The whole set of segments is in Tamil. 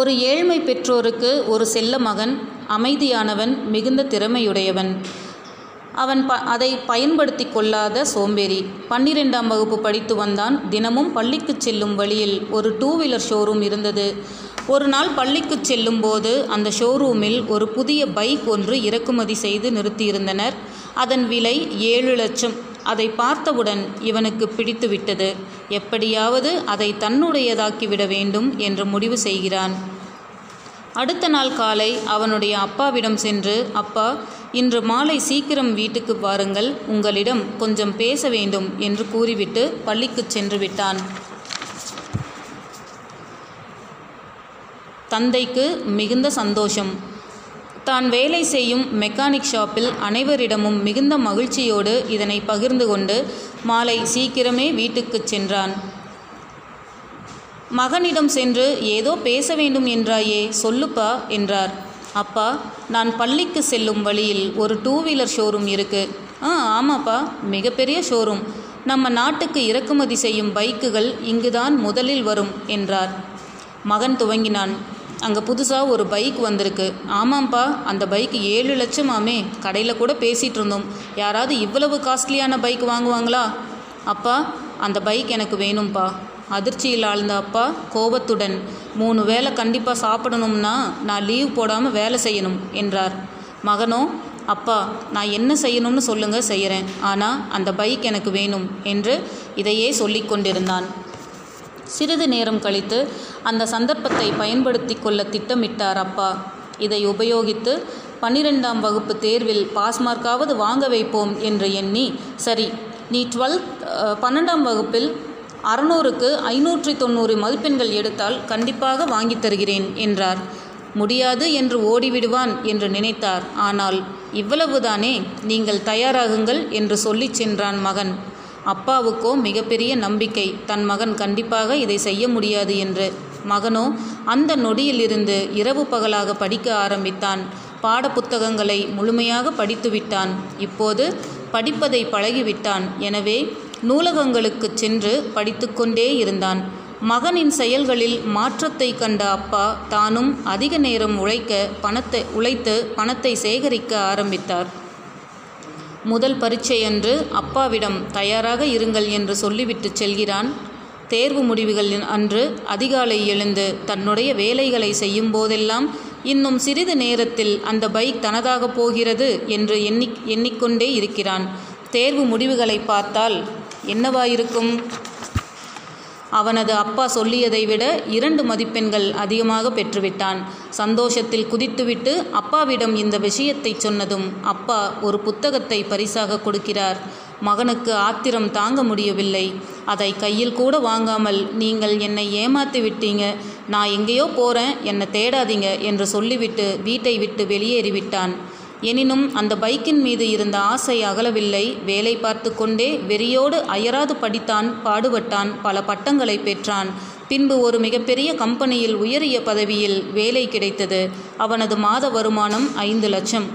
ஒரு ஏழ்மை பெற்றோருக்கு ஒரு செல்ல மகன் அமைதியானவன், மிகுந்த திறமையுடையவன். அவன் அதை பயன்படுத்தி கொள்ளாத சோம்பேறி. 12ஆம் வகுப்பு படித்து வந்தான். தினமும் பள்ளிக்கு செல்லும் வழியில் ஒரு 2-வீலர் ஷோரூம் இருந்தது. ஒரு நாள் பள்ளிக்கு செல்லும் போது அந்த ஷோரூமில் ஒரு புதிய பைக் ஒன்று இறக்குமதி செய்து நிறுத்தியிருந்தனர். அதன் விலை 7 லட்சம். அதை பார்த்தவுடன் இவனுக்கு பிடித்துவிட்டது. எப்படியாவது அதை தன்னுடையதாக்கிவிட வேண்டும் என்று முடிவு செய்கிறான். அடுத்த நாள் காலை அவனுடைய அப்பாவிடம் சென்று, அப்பா, இன்று மாலை சீக்கிரம் வீட்டுக்கு வாருங்கள், உங்களிடம் கொஞ்சம் பேச வேண்டும் என்று கூறிவிட்டு பள்ளிக்கு சென்று விட்டான். தந்தைக்கு மிகுந்த சந்தோஷம். தான் வேலை செய்யும் மெக்கானிக் ஷாப்பில் அனைவரிடமும் மிகுந்த மகிழ்ச்சியோடு இதனை பகிர்ந்து கொண்டு மாலை சீக்கிரமே வீட்டுக்கு சென்றான். மகனிடம் சென்று, ஏதோ பேச வேண்டும் என்றாயே, சொல்லுப்பா என்றார். அப்பா, நான் பள்ளிக்கு செல்லும் வழியில் ஒரு 2-வீலர் ஷோரூம் இருக்கு. ஆமாப்பா, மிகப்பெரிய ஷோரூம். நம்ம நாட்டுக்கு இறக்குமதி செய்யும் பைக்குகள் இங்குதான் முதலில் வரும் என்றார். மகன் துவங்கினான், அங்கே புதுசாக ஒரு பைக் வந்திருக்கு. ஆமாம்ப்பா, அந்த பைக்கு 7 லட்சமாமே. கடையில் கூட பேசிகிட்டு இருந்தோம், யாராவது இவ்வளவு காஸ்ட்லியான பைக் வாங்குவாங்களா? அப்பா, அந்த பைக் எனக்கு வேணும்ப்பா. அதிர்ச்சியில் ஆழ்ந்த அப்பா கோபத்துடன், 3 வேளை கண்டிப்பாக சாப்பிடணும்னா நான் லீவ் போடாமல் வேலை செய்யணும் என்றார். மகனோ, அப்பா, நான் என்ன செய்யணும்னு சொல்லுங்கள், செய்கிறேன். ஆனால் அந்த பைக் எனக்கு வேணும் என்று இதையே சொல்லி கொண்டிருந்தான். சிறிது நேரம் கழித்து அந்த சந்தர்ப்பத்தை பயன்படுத்தி கொள்ள திட்டமிட்டார் அப்பா. இதை உபயோகித்து 12ஆம் வகுப்பு தேர்வில் பாஸ்மார்க்காவது வாங்க வைப்போம் என்று எண்ணி, சரி, நீ 12ஆம் வகுப்பில் 600க்கு 590 மதிப்பெண்கள் எடுத்தால் கண்டிப்பாக வாங்கி தருகிறேன் என்றார். முடியாது என்று ஓடிவிடுவான் என்று நினைத்தார். ஆனால் இவ்வளவுதானே, நீங்கள் தயாராகுங்கள் என்று சொல்லி சென்றான் மகன். அப்பாவுக்கோ மிகப்பெரிய நம்பிக்கை, தன் மகன் கண்டிப்பாக இதை செய்ய முடியாது என்று. மகனோ அந்த நொடியிலிருந்து இரவு பகலாக படிக்க ஆரம்பித்தான். பாடப்புத்தகங்களை முழுமையாக படித்துவிட்டான். இப்போது படிப்பதை பழகிவிட்டான். எனவே நூலகங்களுக்கு சென்று படித்து கொண்டே இருந்தான். மகனின் செயல்களில் மாற்றத்தை கண்ட அப்பா தானும் அதிக நேரம் உழைத்து பணத்தை சேகரிக்க ஆரம்பித்தார். முதல் பரீட்சையன்று அப்பாவிடம் தயாராக இருங்கள் என்று சொல்லிவிட்டு செல்கிறான். தேர்வு முடிவுகளின் அன்று அதிகாலை எழுந்து தன்னுடைய வேலைகளை செய்யும் போதெல்லாம், இன்னும் சிறிது நேரத்தில் அந்த பைக் தனதாக போகிறது என்று எண்ணிக்கொண்டே இருக்கிறான். தேர்வு முடிவுகளை பார்த்தால் என்னவாயிருக்கும்? அவனது அப்பா சொல்லியதை விட 2 மதிப்பெண்கள் அதிகமாக பெற்றுவிட்டான். சந்தோஷத்தில் குதித்துவிட்டு அப்பாவிடம் இந்த விஷயத்தை சொன்னதும் அப்பா ஒரு புத்தகத்தை பரிசாக கொடுக்கிறார். மகனுக்கு ஆத்திரம் தாங்க முடியவில்லை. அதை கையில் கூட வாங்காமல், நீங்கள் என்னை ஏமாற்றி விட்டீங்க, நான் எங்கேயோ போகிறேன், என்னை தேடாதீங்க என்று சொல்லிவிட்டு வீட்டை விட்டு வெளியேறிவிட்டான். எனினும் அந்த பைக்கின் மீது இருந்த ஆசை அகலவில்லை. வேலை பார்த்து கொண்டே வெறியோடு அயராது படித்தான், பாடுபட்டான், பல பட்டங்களை பெற்றான். பின்பு ஒரு மிகப்பெரிய கம்பெனியில் உயரிய பதவியில் வேலை கிடைத்தது. அவனது மாத வருமானம் 5 லட்சம்.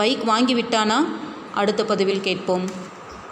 பைக் வாங்கிவிட்டானா? அடுத்த பதிவில் கேட்போம்.